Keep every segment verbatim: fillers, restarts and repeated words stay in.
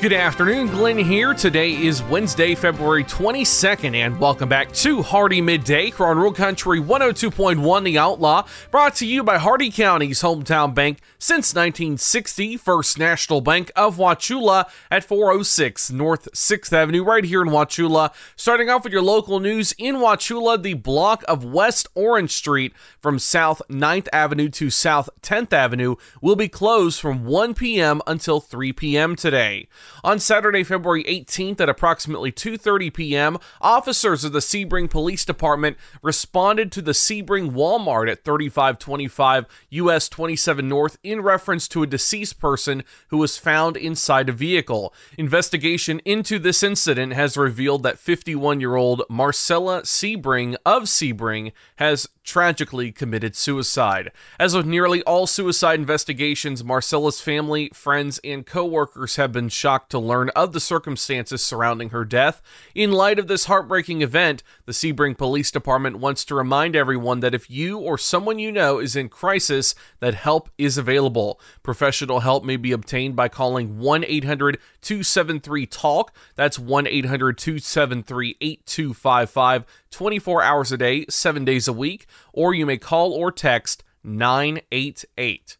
Good afternoon, Glenn here. Today is Wednesday, February twenty-second, and welcome back to Hardee Midday on Rural Country one oh two point one The Outlaw, brought to you by Hardee County's hometown bank since nineteen sixty, First National Bank of Wauchula at four oh six North sixth Avenue, right here in Wauchula. Starting off with your local news in Wauchula, the block of West Orange Street from South ninth Avenue to South tenth Avenue will be closed from one p.m. until three p.m. today. On Saturday, February eighteenth at approximately two thirty p.m., officers of the Sebring Police Department responded to the Sebring Walmart at thirty-five twenty-five U S twenty-seven North in reference to a deceased person who was found inside a vehicle. Investigation into this incident has revealed that fifty-one-year-old Marcella Sebring of Sebring has tragically committed suicide. As with nearly all suicide investigations, Marcella's family, friends, and co-workers have been shocked to learn of the circumstances surrounding her death. In light of this heartbreaking event, the Sebring Police Department wants to remind everyone that if you or someone you know is in crisis, that help is available. Professional help may be obtained by calling one eight hundred two seven three talk. That's one eight hundred two seven three eight two five five, twenty-four hours a day, seven days a week, or you may call or text nine eight eight.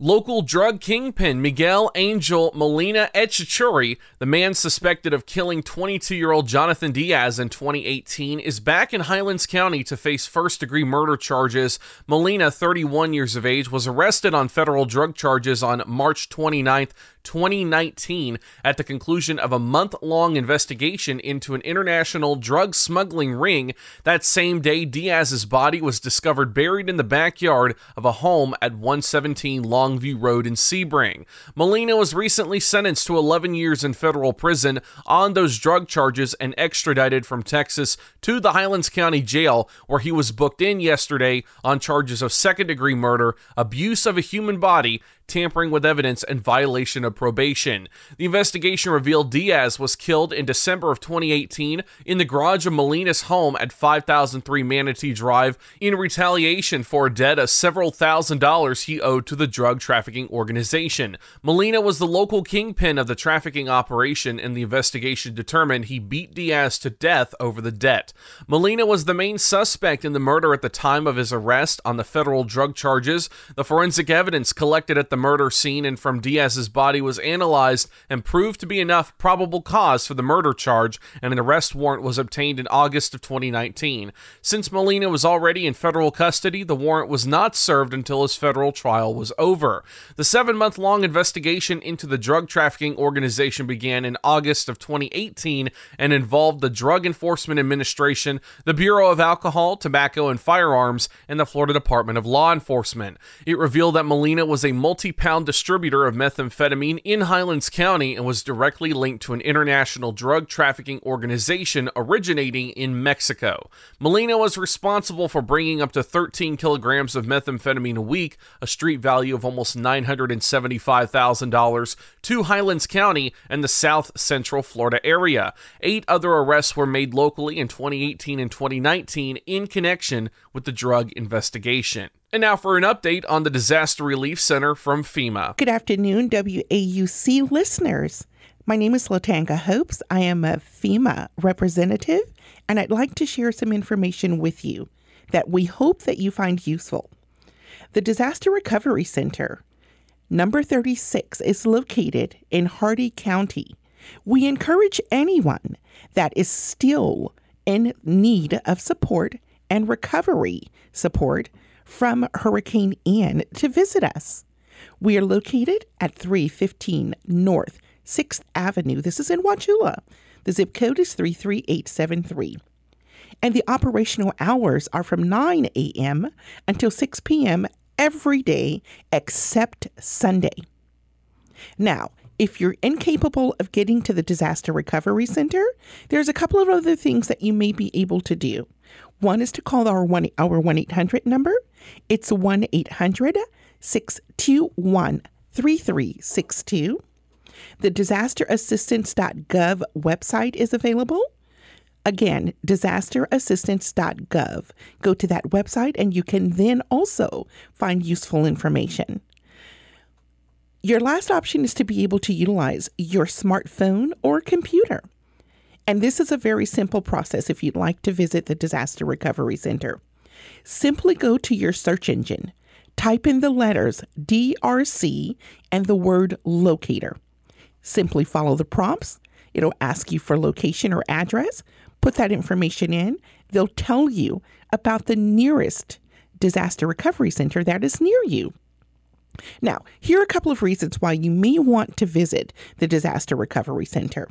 Local drug kingpin Miguel Angel Molina Etchichurri, the man suspected of killing twenty-two-year-old Jonathan Diaz in twenty eighteen, is back in Highlands County to face first-degree murder charges. Molina, thirty-one years of age, was arrested on federal drug charges on March twenty-ninth, twenty nineteen at the conclusion of a month-long investigation into an international drug smuggling ring. That same day, Diaz's body was discovered buried in the backyard of a home at one seventeen Longview Road in Sebring. Molina was recently sentenced to eleven years in federal prison on those drug charges and extradited from Texas to the Highlands County Jail, where he was booked in yesterday on charges of second-degree murder, abuse of a human body, tampering with evidence, and violation of probation. The investigation revealed Diaz was killed in December of twenty eighteen in the garage of Molina's home at five thousand three Manatee Drive in retaliation for a debt of several thousand dollars he owed to the drug trafficking organization. Molina was the local kingpin of the trafficking operation, and the investigation determined he beat Diaz to death over the debt. Molina was the main suspect in the murder at the time of his arrest on the federal drug charges. The forensic evidence collected at the murder scene and from Diaz's body was analyzed and proved to be enough probable cause for the murder charge, and an arrest warrant was obtained in August of twenty nineteen. Since Molina was already in federal custody, the warrant was not served until his federal trial was over. The seven-month-long investigation into the drug trafficking organization began in August of twenty eighteen and involved the Drug Enforcement Administration, the Bureau of Alcohol, Tobacco, and Firearms, and the Florida Department of Law Enforcement. It revealed that Molina was a multi pound distributor of methamphetamine in Highlands County and was directly linked to an international drug trafficking organization originating in Mexico. Molina was responsible for bringing up to thirteen kilograms of methamphetamine a week, a street value of almost nine hundred seventy-five thousand dollars, to Highlands County and the South Central Florida area. Eight other arrests were made locally in twenty eighteen and twenty nineteen in connection with the drug investigation. And now for an update on the Disaster Relief Center from FEMA. Good afternoon, W A U C listeners. My name is Latonga Hopes. I am a FEMA representative, and I'd like to share some information with you that we hope that you find useful. The Disaster Recovery Center, number thirty-six, is located in Hardee County. We encourage anyone that is still in need of support and recovery support from Hurricane Ian to visit us. We are located at three fifteen North sixth Avenue. This is in Wauchula. The zip code is three three eight seven three. And the operational hours are from nine a.m. until six p.m. every day except Sunday. Now, if you're incapable of getting to the Disaster Recovery Center, there's a couple of other things that you may be able to do. One is to call our one eight hundred number. It's one eight hundred six two one three three six two. The disaster assistance dot gov website is available. Again, disaster assistance dot gov. Go to that website and you can then also find useful information. Your last option is to be able to utilize your smartphone or computer. And this is a very simple process if you'd like to visit the Disaster Recovery Center. Simply go to your search engine, type in the letters D R C and the word locator. Simply follow the prompts. It'll ask you for location or address. Put that information in. They'll tell you about the nearest disaster recovery center that is near you. Now, here are a couple of reasons why you may want to visit the Disaster Recovery Center.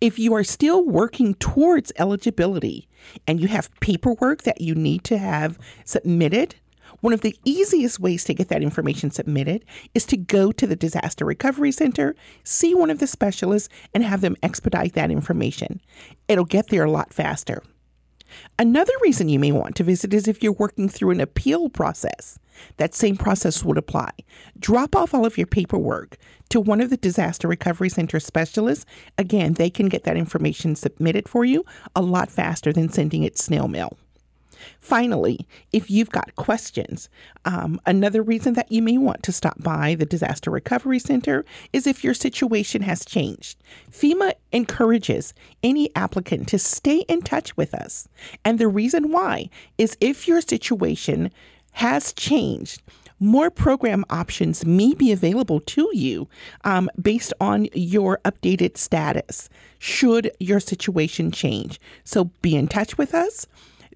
If you are still working towards eligibility and you have paperwork that you need to have submitted, one of the easiest ways to get that information submitted is to go to the Disaster Recovery Center, see one of the specialists, and have them expedite that information. It'll get there a lot faster. Another reason you may want to visit is if you're working through an appeal process. That same process would apply. Drop off all of your paperwork to one of the Disaster Recovery Center specialists. Again, they can get that information submitted for you a lot faster than sending it snail mail. Finally, if you've got questions, um, another reason that you may want to stop by the Disaster Recovery Center is if your situation has changed. FEMA encourages any applicant to stay in touch with us. And the reason why is if your situation has changed, more program options may be available to you um, based on your updated status, should your situation change. So be in touch with us.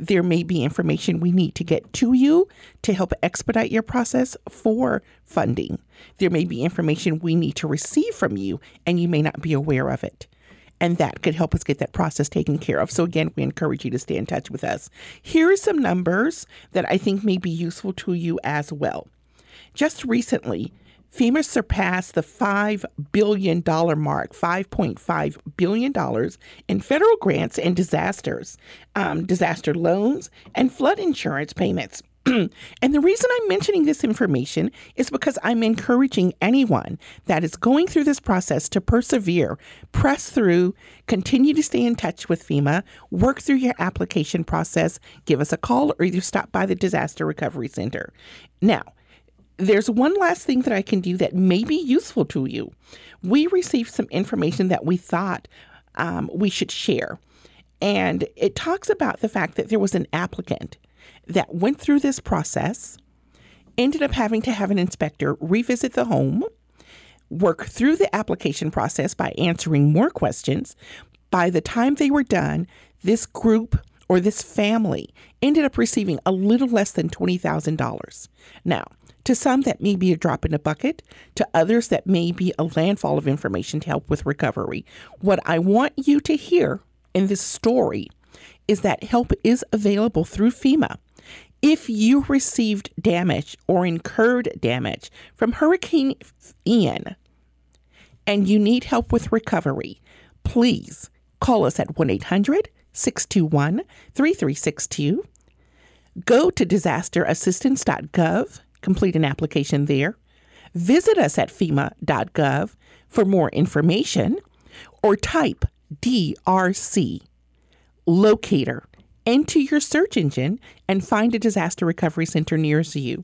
There may be information we need to get to you to help expedite your process for funding. There may be information we need to receive from you, and you may not be aware of it. And that could help us get that process taken care of. So again, we encourage you to stay in touch with us. Here are some numbers that I think may be useful to you as well. Just recently, FEMA surpassed the five billion dollars mark, five point five billion dollars in federal grants and disasters, um, disaster loans, and flood insurance payments. And the reason I'm mentioning this information is because I'm encouraging anyone that is going through this process to persevere, press through, continue to stay in touch with FEMA, work through your application process, give us a call, or either stop by the Disaster Recovery Center. Now, there's one last thing that I can do that may be useful to you. We received some information that we thought um, we should share. And it talks about the fact that there was an applicant that went through this process, ended up having to have an inspector revisit the home, work through the application process by answering more questions. By the time they were done, this group or this family ended up receiving a little less than twenty thousand dollars. Now, to some, that may be a drop in the bucket. To others, that may be a landfall of information to help with recovery. What I want you to hear in this story is that help is available through FEMA. If you received damage or incurred damage from Hurricane Ian and you need help with recovery, please call us at one eight hundred six two one three three six two. Go to disaster assistance dot gov. Complete an application there. Visit us at fema dot gov for more information or type D R C locator into your search engine and find a disaster recovery center nearest you.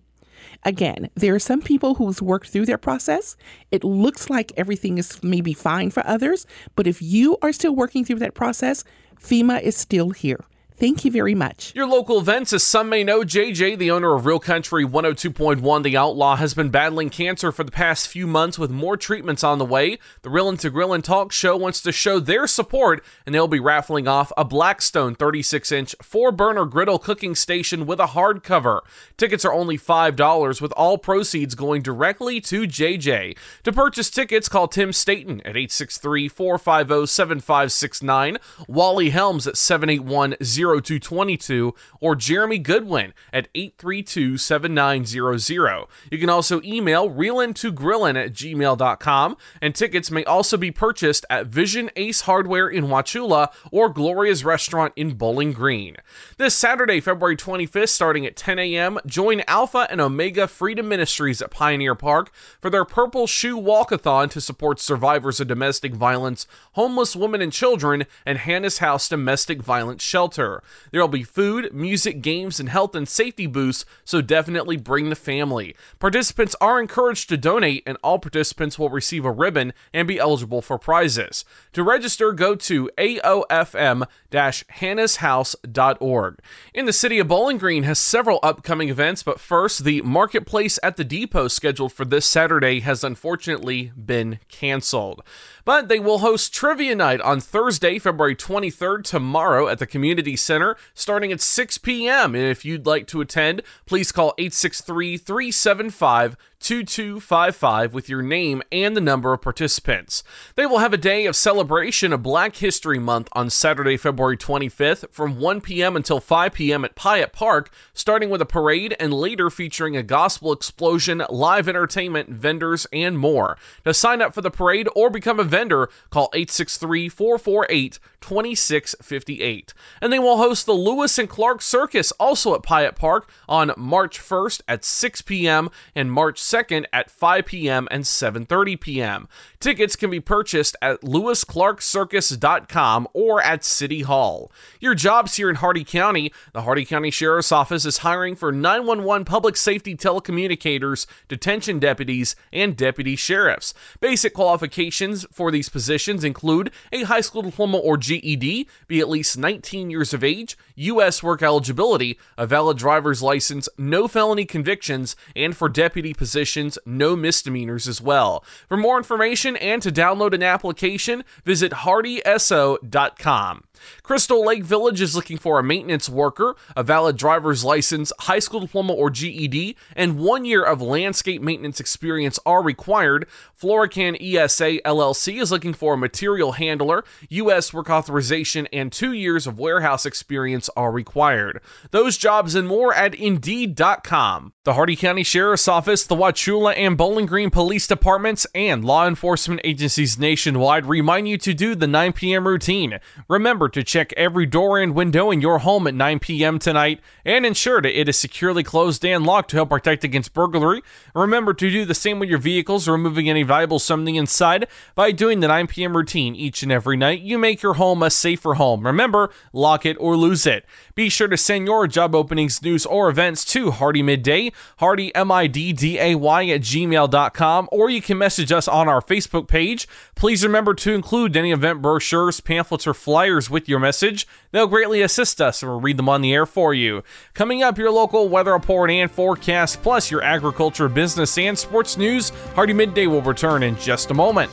Again, there are some people who's worked through their process. It looks like everything is maybe fine for others, but if you are still working through that process, FEMA is still here. Thank you very much. Your local events, as some may know, J J, the owner of Real Country one oh two point one The Outlaw, has been battling cancer for the past few months with more treatments on the way. The Reelin' to Grillin' Talk Show wants to show their support, and they'll be raffling off a Blackstone thirty-six inch four burner griddle cooking station with a hardcover. Tickets are only five dollars, with all proceeds going directly to J J. To purchase tickets, call Tim Staten at eight six three, four five zero, seven five six nine, Wally Helms at seven eight one, zero two two two, or Jeremy Goodwin at eight three two, seven nine zero zero. You can also email reelin to grillin at gmail dot com, and tickets may also be purchased at Vision Ace Hardware in Wauchula or Gloria's Restaurant in Bowling Green. This Saturday, February twenty-fifth, starting at ten a.m., join Alpha and Omega Freedom Ministries at Pioneer Park for their Purple Shoe Walkathon to support survivors of domestic violence, homeless women and children, and Hannah's House Domestic Violence Shelter. There will be food, music, games, and health and safety booths, so definitely bring the family. Participants are encouraged to donate, and all participants will receive a ribbon and be eligible for prizes. To register, go to a o f m dash hannashouse dot org. In the city of Bowling Green has several upcoming events, but first, the Marketplace at the Depot scheduled for this Saturday has unfortunately been canceled. But they will host Trivia Night on Thursday, February twenty-third, tomorrow at the Community Center, starting at six p.m. And if you'd like to attend, please call eight six three, three seven five, two two five five with your name and the number of participants. They will have a day of celebration of Black History Month on Saturday, February twenty-fifth from one p.m. until five p.m. at Pyatt Park, starting with a parade and later featuring a gospel explosion, live entertainment, vendors, and more. To sign up for the parade or become a vendor, call eight six three, four four eight, two six five eight. And they will host the Lewis and Clark Circus also at Pyatt Park on March first at six p.m. and March second at five p.m. and seven thirty p.m. Tickets can be purchased at Lewis Clark Circus dot com or at City Hall. Your jobs here in Hardee County. The Hardee County Sheriff's Office is hiring for nine one one public safety telecommunicators, detention deputies, and deputy sheriffs. Basic qualifications for these positions include a high school diploma or G E D, be at least nineteen years of age, U S work eligibility, a valid driver's license, no felony convictions, and for deputy positions, no misdemeanors as well. For more information and to download an application, visit hardeeso dot com. Crystal Lake Village is looking for a maintenance worker, a valid driver's license, high school diploma or G E D, and one year of landscape maintenance experience are required. Florican E S A L L C is looking for a material handler, U S work authorization, and two years of warehouse experience are required. Those jobs and more at Indeed dot com. The Hardee County Sheriff's Office, the Wauchula and Bowling Green Police Departments, and law enforcement agencies nationwide remind you to do the nine p.m. routine. Remember to check every door and window in your home at nine p.m. tonight and ensure that it is securely closed and locked to help protect against burglary. Remember to do the same with your vehicles, removing any valuable something inside. By doing the nine p.m. routine each and every night, you make your home a safer home. Remember, lock it or lose it. Be sure to send your job openings, news, or events to Hardee Midday, Hardee M I D D A Y at gmail dot com, or you can message us on our Facebook page. Please remember to include any event brochures, pamphlets, or flyers with your message. They'll greatly assist us, and we'll read them on the air for you. Coming up, your local weather report and forecast, plus your agriculture, business, and sports news. Hardee Midday will return in just a moment.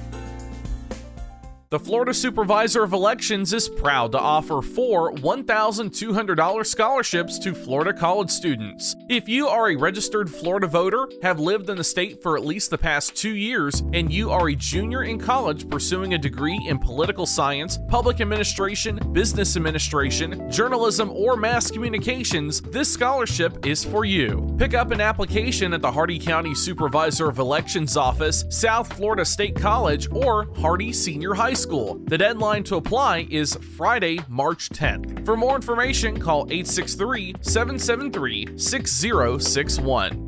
The Florida Supervisor of Elections is proud to offer four one thousand two hundred dollars scholarships to Florida college students. If you are a registered Florida voter, have lived in the state for at least the past two years, and you are a junior in college pursuing a degree in political science, public administration, business administration, journalism, or mass communications, this scholarship is for you. Pick up an application at the Hardee County Supervisor of Elections Office, South Florida State College, or Hardee Senior High School. School. The deadline to apply is Friday, March tenth. For more information, call eight six three, seven seven three, six zero six one.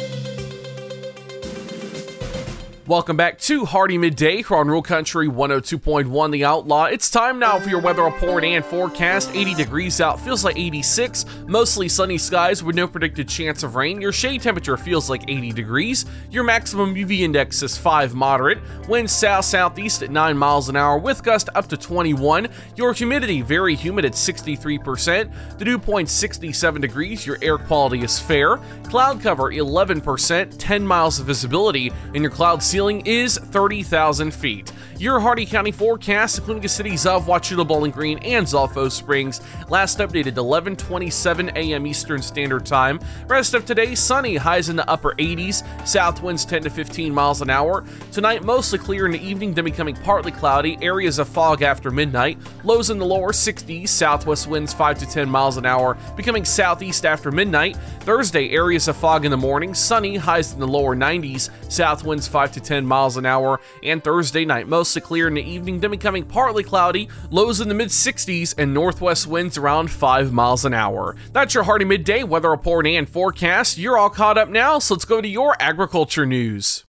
Welcome back to Hardee Midday here on Rural Country one oh two point one The Outlaw. It's time now for your weather report and forecast. eighty degrees out, feels like eighty-six. Mostly sunny skies with no predicted chance of rain. Your shade temperature feels like eighty degrees. Your maximum U V index is five, moderate. Wind south-southeast at nine miles an hour with gust up to twenty-one. Your humidity very humid at sixty-three percent. The dew point sixty-seven degrees. Your air quality is fair. Cloud cover eleven percent, ten miles of visibility, and your cloud ceiling is thirty thousand feet. Your Hardee County forecast, including the cities of Wauchula, Bowling Green, and Zolfo Springs, last updated eleven twenty-seven a m Eastern Standard Time. Rest of today, sunny, highs in the upper eighties, south winds ten to fifteen miles an hour. Tonight, mostly clear in the evening, then becoming partly cloudy, areas of fog after midnight. Lows in the lower sixties, southwest winds five to ten miles an hour, becoming southeast after midnight. Thursday, areas of fog in the morning, sunny, highs in the lower nineties, south winds five to ten miles an hour. And Thursday night, mostly clear in the evening, then becoming partly cloudy, lows in the mid sixties, and northwest winds around five miles an hour. That's your Hardee Midday weather report and forecast. You're all caught up now, so let's go to your agriculture news.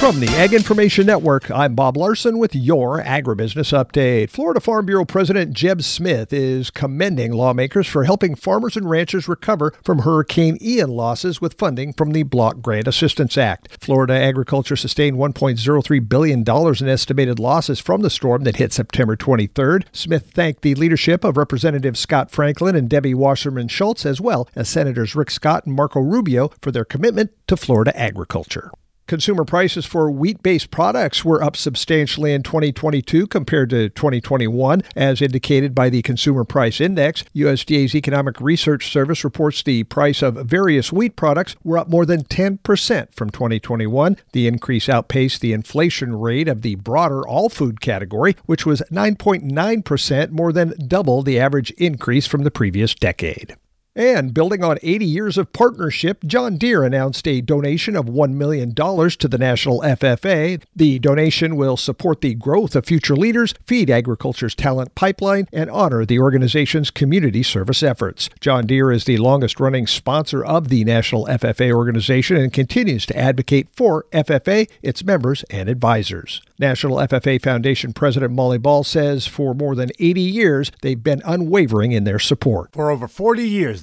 From the Ag Information Network, I'm Bob Larson with your Agribusiness Update. Florida Farm Bureau President Jeb Smith is commending lawmakers for helping farmers and ranchers recover from Hurricane Ian losses with funding from the Block Grant Assistance Act. Florida agriculture sustained one point oh three billion dollars in estimated losses from the storm that hit September twenty-third. Smith thanked the leadership of Representatives Scott Franklin and Debbie Wasserman Schultz, as well as Senators Rick Scott and Marco Rubio, for their commitment to Florida agriculture. Consumer prices for wheat-based products were up substantially in twenty twenty-two compared to twenty twenty-one, as indicated by the Consumer Price Index. U S D A's Economic Research Service reports the price of various wheat products were up more than ten percent from twenty twenty-one. The increase outpaced the inflation rate of the broader all-food category, which was nine point nine percent, more than double the average increase from the previous decade. And building on eighty years of partnership, John Deere announced a donation of one million dollars to the National F F A. The donation will support the growth of future leaders, feed agriculture's talent pipeline, and honor the organization's community service efforts. John Deere is the longest-running sponsor of the National F F A organization and continues to advocate for F F A, its members, and advisors. National F F A Foundation President Molly Ball says for more than eighty years, they've been unwavering in their support. For over forty years,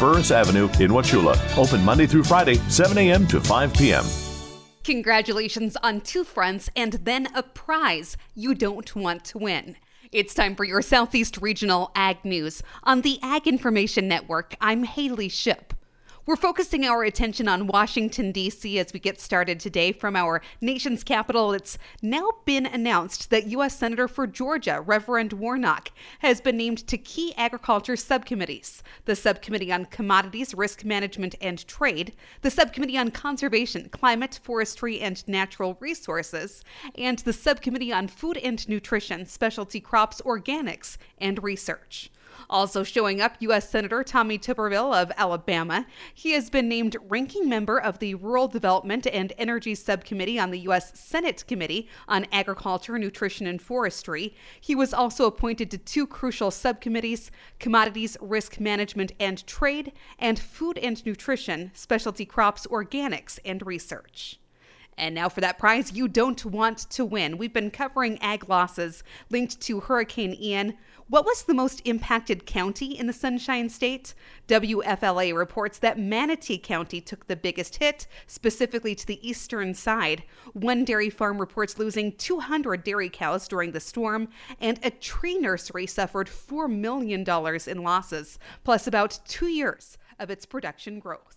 Burris Avenue in Wauchula. Open Monday through Friday, seven a.m. to five p.m. Congratulations on two fronts and then a prize you don't want to win. It's time for your Southeast Regional Ag News. On the Ag Information Network, I'm Haley Shipp. We're focusing our attention on Washington, D C as we get started today from our nation's capital. It's now been announced that U S Senator for Georgia, Reverend Warnock, has been named to key agriculture subcommittees: the Subcommittee on Commodities, Risk Management, and Trade, the Subcommittee on Conservation, Climate, Forestry, and Natural Resources, and the Subcommittee on Food and Nutrition, Specialty Crops, Organics, and Research. Also showing up, U S Senator Tommy Tuberville of Alabama. He has been named ranking member of the Rural Development and Energy Subcommittee on the U S Senate Committee on Agriculture, Nutrition, and Forestry. He was also appointed to two crucial subcommittees: Commodities, Risk Management, and Trade, and Food and Nutrition, Specialty Crops, Organics, and Research. And now for that prize you don't want to win. We've been covering ag losses linked to Hurricane Ian. What was the most impacted county in the Sunshine State? W F L A reports that Manatee County took the biggest hit, specifically to the eastern side. One dairy farm reports losing two hundred dairy cows during the storm, and a tree nursery suffered four million dollars in losses, plus about two years of its production growth.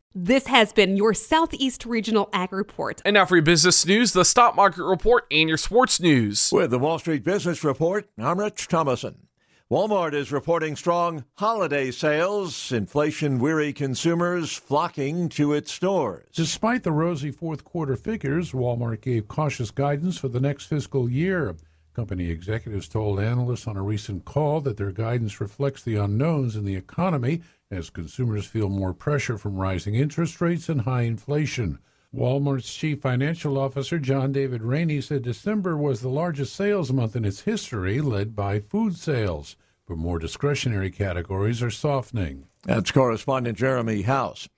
This has been your Southeast Regional Ag Report. And now for your business news, the stock market report, and your sports news. With the Wall Street Business Report, I'm Rich Thomason. Walmart is reporting strong holiday sales, inflation-weary consumers flocking to its stores. Despite the rosy fourth quarter figures, Walmart gave cautious guidance for the next fiscal year. Company executives told analysts on a recent call that their guidance reflects the unknowns in the economy as consumers feel more pressure from rising interest rates and high inflation. Walmart's chief financial officer, John David Rainey, said December was the largest sales month in its history, led by food sales, but more discretionary categories are softening. That's correspondent Jeremy House.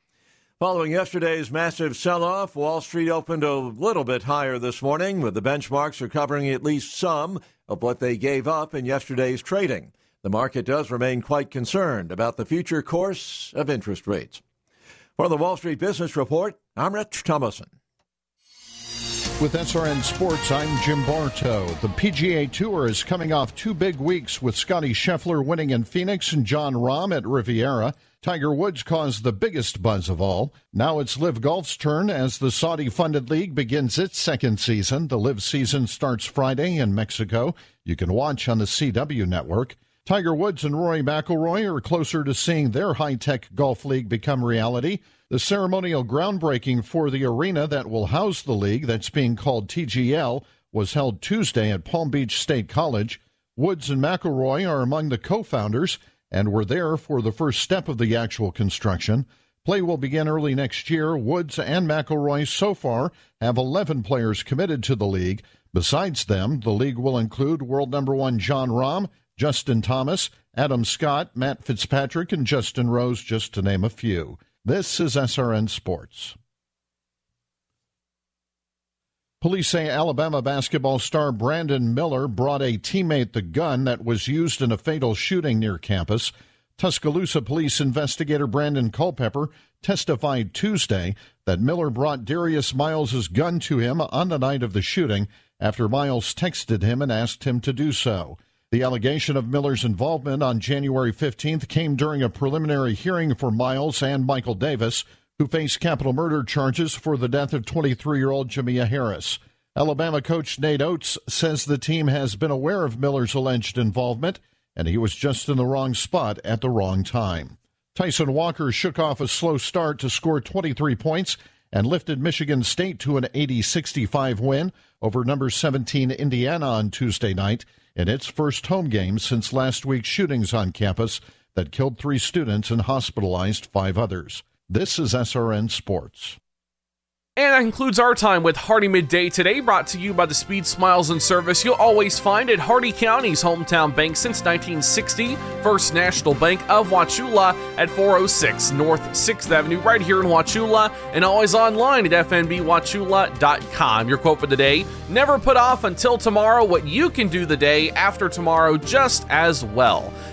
Following yesterday's massive sell-off, Wall Street opened a little bit higher this morning, with the benchmarks recovering at least some of what they gave up in yesterday's trading. The market does remain quite concerned about the future course of interest rates. For the Wall Street Business Report, I'm Rich Thomason. With S R N Sports, I'm Jim Bartow. The P G A Tour is coming off two big weeks, with Scotty Scheffler winning in Phoenix and Jon Rahm at Riviera. Tiger Woods caused the biggest buzz of all. Now it's LIV Golf's turn as the Saudi-funded league begins its second season. The LIV season starts Friday in Mexico. You can watch on the C W network. Tiger Woods and Rory McIlroy are closer to seeing their high-tech golf league become reality. The ceremonial groundbreaking for the arena that will house the league, that's being called T G L, was held Tuesday at Palm Beach State College. Woods and McIlroy are among the co-founders and were there for the first step of the actual construction. Play will begin early next year. Woods and McIlroy so far have eleven players committed to the league. Besides them, the league will include world number one Jon Rahm, Justin Thomas, Adam Scott, Matt Fitzpatrick, and Justin Rose, just to name a few. This is S R N Sports. Police say Alabama basketball star Brandon Miller brought a teammate the gun that was used in a fatal shooting near campus. Tuscaloosa police investigator Brandon Culpepper testified Tuesday that Miller brought Darius Miles's gun to him on the night of the shooting after Miles texted him and asked him to do so. The allegation of Miller's involvement on January fifteenth came during a preliminary hearing for Miles and Michael Davis, who face capital murder charges for the death of twenty-three-year-old Jamia Harris. Alabama coach Nate Oates says the team has been aware of Miller's alleged involvement, and he was just in the wrong spot at the wrong time. Tyson Walker shook off a slow start to score twenty-three points and lifted Michigan State to an eighty sixty-five win over number seventeen Indiana on Tuesday night, in its first home game since last week's shootings on campus that killed three students and hospitalized five others. This is S R N Sports. And that concludes our time with Hardee Midday today, brought to you by the Speed, Smiles, and Service you'll always find at Hardee County's hometown bank since nineteen sixty, First National Bank of Wauchula at four oh six North sixth Avenue, right here in Wauchula, and always online at f n b wauchula dot com. Your quote for the day: never put off until tomorrow what you can do the day after tomorrow just as well.